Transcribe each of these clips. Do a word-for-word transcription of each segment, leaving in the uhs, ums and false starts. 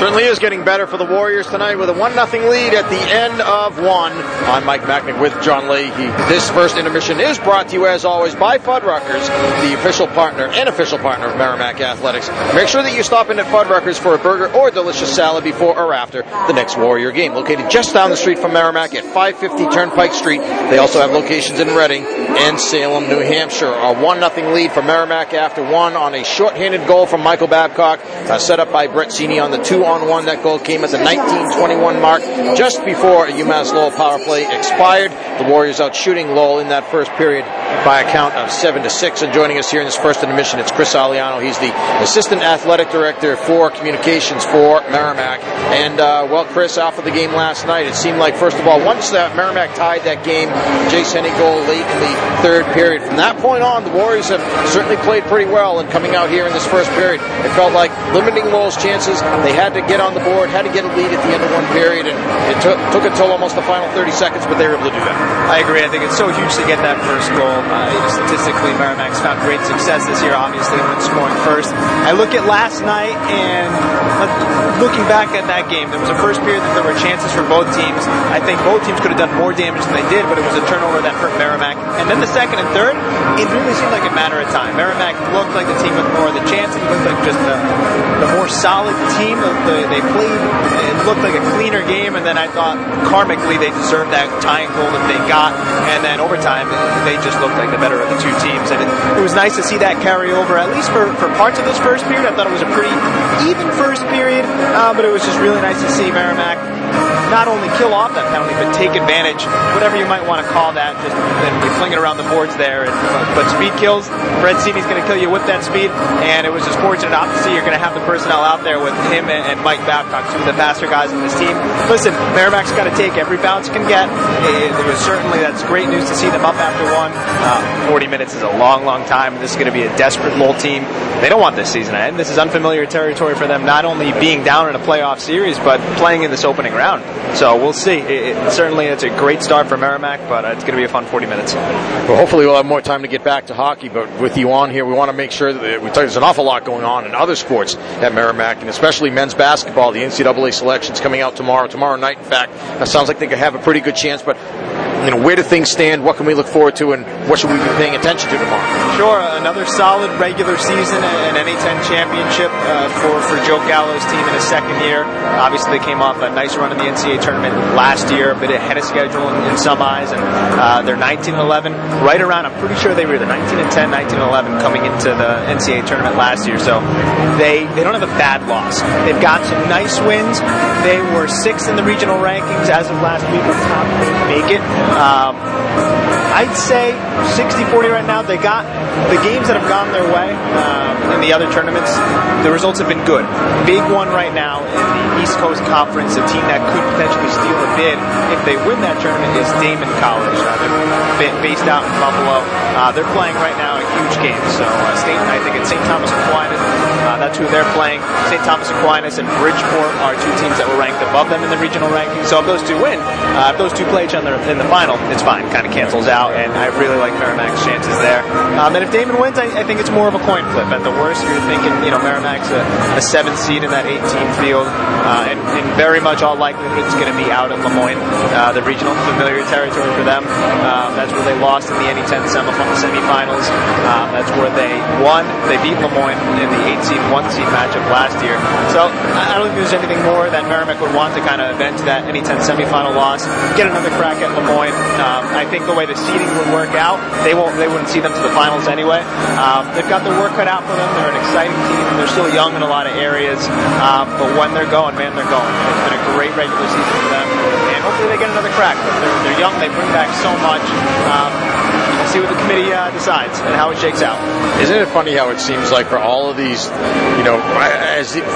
Certainly is getting better for the Warriors tonight with a one nothing lead at the end of one. I'm Mike Macnick with John Leahy. This first intermission is brought to you, as always, by Fuddruckers, the official partner and official partner of Merrimack Athletics. Make sure that you stop in at Fuddruckers for a burger or delicious salad before or after the next Warrior game. Located just down the street from Merrimack at five fifty Turnpike Street. They also have locations in Reading and Salem, New Hampshire. A one nothing lead for Merrimack after one on a shorthanded goal from Michael Babcock, uh, set up by Brett Seney on the two on one. That goal came at the nineteen twenty-one mark just before a UMass Lowell power play expired. The Warriors out shooting Lowell in that first period by a count of seven to six. And joining us here in this first intermission, it's Chris Aliano. He's the Assistant Athletic Director for Communications for Merrimack. And, uh, well, Chris, after the game last night, it seemed like, first of all, once that Merrimack tied that game, Jace Henning goal late in the third period. From that point on, the Warriors have certainly played pretty well, and coming out here in this first period, it felt like limiting Lowell's chances. They had to get on the board, had to get a lead at the end of one period, and it took, took until almost the final thirty seconds, but they were able to do that. I agree. I think it's so huge to get that first goal. Uh, you know, statistically, Merrimack's found great success this year, obviously, when scoring first. I look at last night, and looking back at that game, there was a first period that there were chances for both teams. I think both teams could have done more damage than they did, but it was a turnover that hurt Merrimack. And then the second and third, it really seemed like a matter of time. Merrimack looked like the team with more of the chance. It looked like just the, the more solid team that they played. It looked like a cleaner game, and then I thought karmically they deserved that tying goal that they got. And then overtime, they just looked like the better of the two teams. And it, it was nice to see that carry over, at least for, for parts of this first period. I thought it was a pretty even first period, uh, but it was just really nice to see Merrimack not only kill off that penalty, but take advantage, whatever you might want to call that. Just you're flinging around the boards there. And, but, but speed kills. Brett Seney's going to kill you with that speed, and it was just fortunate. Obviously, you're going to have the personnel out there with him and, and Mike Babcock, two of the faster guys on this team. Listen, Merrimack's got to take every bounce it can get. It, it was certainly, that's great news to see them up after one. Uh, forty minutes is a long, long time, and this is going to be a desperate Lowell team. They don't want this season to end. This is unfamiliar territory for them, not only being down in a playoff series, but playing in this opening round. So we'll see. It, it, certainly it's a great start for Merrimack, but it's going to be a fun forty minutes. Well, hopefully we'll have more time to get back to hockey, but with you on here, we want to make sure that we talk, there's an awful lot going on in other sports at Merrimack, and especially men's basketball. The N C double A selection's coming out tomorrow, tomorrow night, in fact. That sounds like they could have a pretty good chance, but you know, where do things stand? What can we look forward to, and what should we be paying attention to tomorrow? Sure, another solid regular season and an N E ten championship uh, for, for Joe Gallo's team in his second year. Obviously, they came off a nice run in the N C double A tournament last year, a bit ahead of schedule in, in some eyes, and uh, they're nineteen and eleven, right around. I'm pretty sure they were the nineteen and ten, nineteen and eleven coming into the N C double A tournament last year. So they they don't have a bad loss. They've got some nice wins. They were sixth in the regional rankings as of last week. On top, they make it. Um, I'd say sixty forty right now. They got the games that have gone their way um, in the other tournaments. The results have been good. Big one right now in the East Coast Conference, a team that could potentially steal a bid if they win that tournament, is Daemen College. Uh, they're based out in Buffalo. Uh, they're playing right now a huge game. So uh, State, I think it's Saint Thomas Aquinas. Uh, that's who they're playing. Saint Thomas Aquinas and Bridgeport are two teams that were ranked above them in the regional rankings. So if those two win, uh, if those two play each other in the final, it's fine. Kind of cancels out, and I really like Merrimack's chances there. Um, and if Daemen wins, I, I think it's more of a coin flip. At the worst, you're thinking, you know, Merrimack's a, a seven seed in that eight-team field, uh, and, and very much all likelihood it's going to be out in Le Moyne, uh, the regional familiar territory for them. Um, that's where they lost in the N E ten semifinals. Um, that's where they won. They beat Le Moyne in the eight seed, one seed matchup last year. So I don't think there's anything more that Merrimack would want to kind of avenge that N E ten semifinal loss. Get another crack at Le Moyne. Um, I think the way the seeding would work out, they won't. They wouldn't see them to the finals anyway. Um, they've got their work cut out for them. They're an exciting team. They're still young in a lot of areas, um, but when they're going, man, they're going. It's been a great regular season for them, and hopefully they get another crack. They're, they're young. They bring back so much. Um, See what the committee uh, decides and how it shakes out. Isn't it funny how it seems like for all of these, you know, as the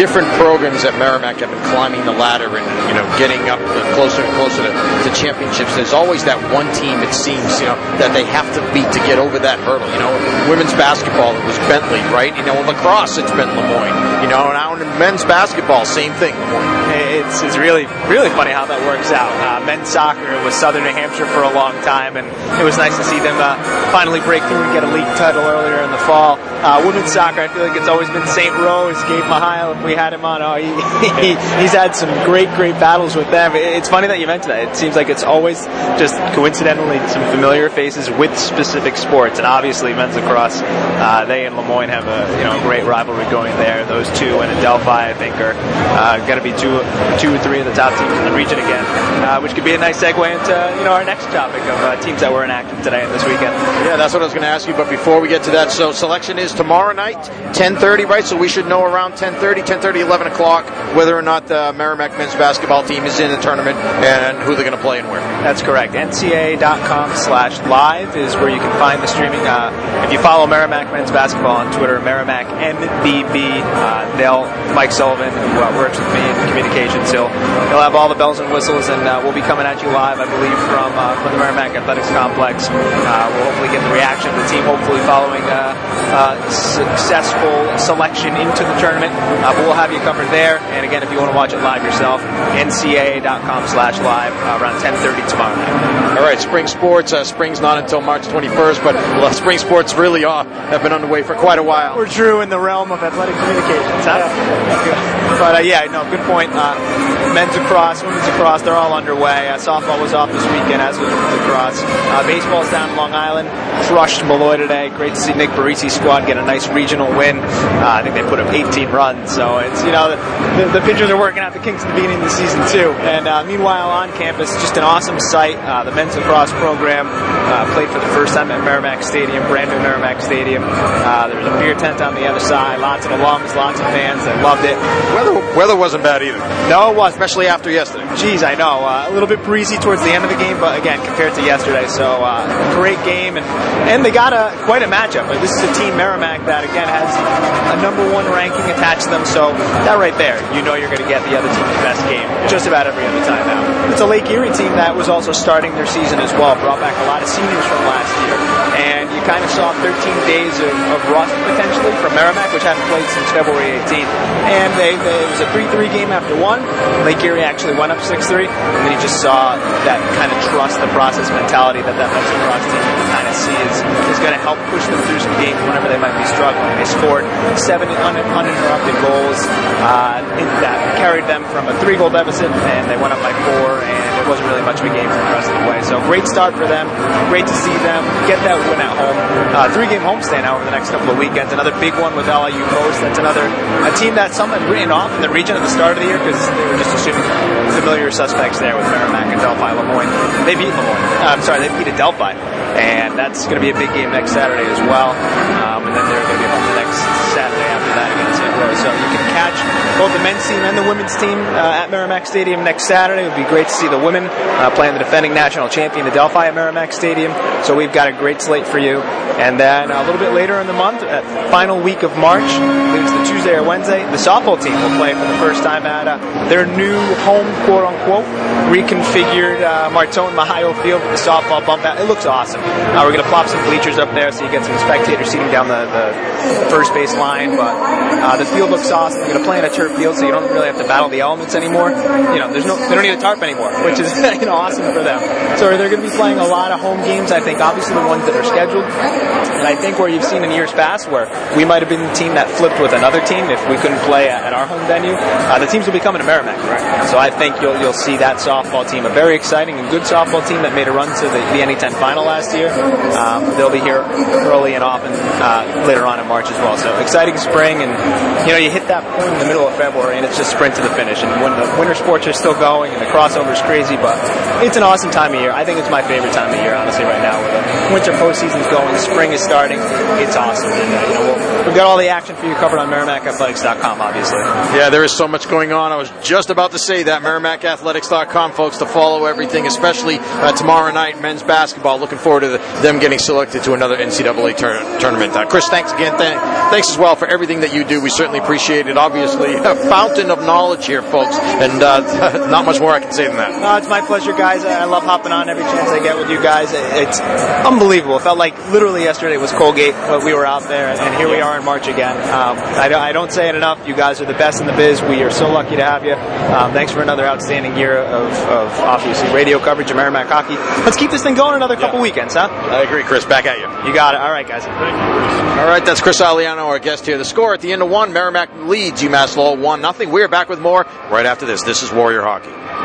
different programs at Merrimack have been climbing the ladder and, you know, getting up closer and closer to, to championships, there's always that one team, it seems, you know, that they have to beat to get over that hurdle. You know, women's basketball, it was Bentley, right? You know, in lacrosse, it's been Le Moyne. You know, and in men's basketball, same thing, Le Moyne. It, It's, it's really, really funny how that works out. Uh, men's soccer was Southern New Hampshire for a long time, and it was nice to see them uh, finally break through and get a league title earlier in the fall. Uh, women's soccer, I feel like it's always been Saint Rose. Gabe Mihail, if we had him on, oh, he, he, he's had some great, great battles with them. It's funny that you mentioned that. It seems like it's always just coincidentally some familiar faces with specific sports, and obviously men's lacrosse, uh, they and Le Moyne have a you know great rivalry going there. Those two and Adelphi, I think, are uh, going to be two two or three of the top teams in the region again, uh, which could be a nice segue into you know our next topic of uh, teams that were inactive today and this weekend. Yeah, that's what I was going to ask you, but before we get to that, so selection is tomorrow night, ten thirty, right? So we should know around ten thirty, eleven o'clock, whether or not the Merrimack men's basketball team is in the tournament and who they're going to play and where. That's correct. N C A A dot com slash live is where you can find the streaming. Uh, if you follow Merrimack men's basketball on Twitter, Merrimack M B B, uh, they'll, Mike Sullivan, who uh, works with me in communications, he'll, he'll have all the bells and whistles, and uh, we'll be coming at you live, I believe, from, uh, from the Merrimack Athletics Complex. Uh, we'll hopefully get the reaction of the team, hopefully following a uh, uh, successful selection into the tournament. Uh, but we'll have you covered there, and again, if you want to watch it live yourself, N C A A dot com slash live, uh, around ten thirty tomorrow night. All right, spring sports. Uh, spring's not until March twenty-first, but well, spring sports really uh, have been underway for quite a while. We're true in the realm of athletic communications, huh? Yeah. But, uh, yeah, no, good point. Uh, men's lacrosse, women's lacrosse, they're all underway. Uh, softball was off this weekend, as was women's lacrosse. Uh, baseball's down in Long Island. Crushed Malloy today. Great to see Nick Barisi's squad get a nice regional win. Uh, I think they put up eighteen runs, so it's, you know, the, the, the pitchers are working out the kinks at the beginning of the season, too. And uh, meanwhile, on campus, just an awesome site. Uh, the men's lacrosse program uh, played for the first time at Merrimack Stadium, brand new Merrimack Stadium. Uh, there was a beer tent on the other side, lots of alums, lots of fans. They loved it. Weather, weather wasn't bad either. No, it wasn't. Especially after yesterday. Geez, I know. Uh, a little bit breezy towards the end of the game, but again, compared to yesterday. So, uh, great game. And, and they got a quite a matchup. This is a team, Merrimack, that again has a number one ranking attached to them. So, that right there, you know you're going to get the other team's best game just about every other time now. It's a Lake Erie team that was also starting their season as well. Brought back a lot of seniors from last year. And you kind of saw thirteen days of, of rust potentially from Merrimack, which hadn't played since February eighteenth. And they, they, it was a three three game after one. Lake Erie actually went up six three, and then you just saw that kind of trust the process mentality that that men's lacrosse team can kind of see is, is going to help push them through some games whenever they might be struggling. They scored seven un- uninterrupted goals uh, that carried them from a three-goal deficit, and they went up by four, and it wasn't really much of a game for the rest of the way. So great start for them. Great to see them get that win at home. Uh, three-game homestand now over the next couple of weekends. Another big one with L I U Post. That's another a team that some had written off in the region at the start of the year because they were just assuming familiar suspects there with Merrimack and Adelphi, Le Moyne. They beat Le Moyne. Uh, I'm sorry, they beat Adelphi. And that's going to be a big game next Saturday as well. Um, and then they're going to be home the next Saturday after that against Saint Rose. So you can catch both the men's team and the women's team uh, at Merrimack Stadium next Saturday. It would be great to see the women uh, playing the defending national champion Adelphi at Merrimack Stadium. So we've got a great slate for you. And then a little bit later in the month, at the final week of March, I believe it's the Tuesday or Wednesday, the softball team will play for the first time at uh, their new home, quote-unquote, reconfigured uh, Martone Mahio field with the softball bump out. It looks awesome. Uh, we're going to plop some bleachers up there so you get some spectator seating down the, the first base line. But uh, the field looks awesome. We're going to play in a turf field so you don't really have to battle the elements anymore. You know, there's no, they don't need a tarp anymore, which is you know awesome for them. So they're going to be playing a lot of home games, I think, obviously the ones that are scheduled. And I think where you've seen in years past where we might have been the team that flipped with another team if we couldn't play at, at our home venue, uh, the teams will be coming to Merrimack. Right? So I think you'll you'll see that softball team, a very exciting and good softball team that made a run to the, the N E ten final last year. Um, they'll be here early and often uh, later on in March as well. So exciting spring, and you know you hit that point in the middle of February, and it's just sprint to the finish. And when the winter sports are still going and the crossover's crazy, but it's an awesome time of year. I think it's my favorite time of year, honestly, right now. With the winter postseason's going, spring is starting. It's awesome. And, uh, you know, we'll, we've got all the action for you covered on Merrimack Athletics dot com, obviously. Yeah, there is so much going on. I was just about to say that, Merrimack Athletics dot com, folks, to follow everything, especially uh, tomorrow night, men's basketball. Looking forward to the, them getting selected to another N C double A tur- tournament. Uh, Chris, thanks again. Th- thanks as well for everything that you do. We certainly appreciate created, obviously, a fountain of knowledge here, folks, and uh, not much more I can say than that. No, it's my pleasure, guys. I love hopping on every chance I get with you guys. It's unbelievable. It felt like literally yesterday was Colgate, but we were out there, and here we are in March again. Um, I don't say it enough. You guys are the best in the biz. We are so lucky to have you. Um, thanks for another outstanding year of, of obviously radio coverage of Merrimack hockey. Let's keep this thing going another couple yeah. weekends, huh? I agree, Chris. Back at you. You got it. All right, guys. Thank you, Chris. All right, that's Chris Aliano, our guest here. The score at the end of one, Merrimack leads UMass Lowell one nothing. We're back with more right after this. This is Warrior Hockey.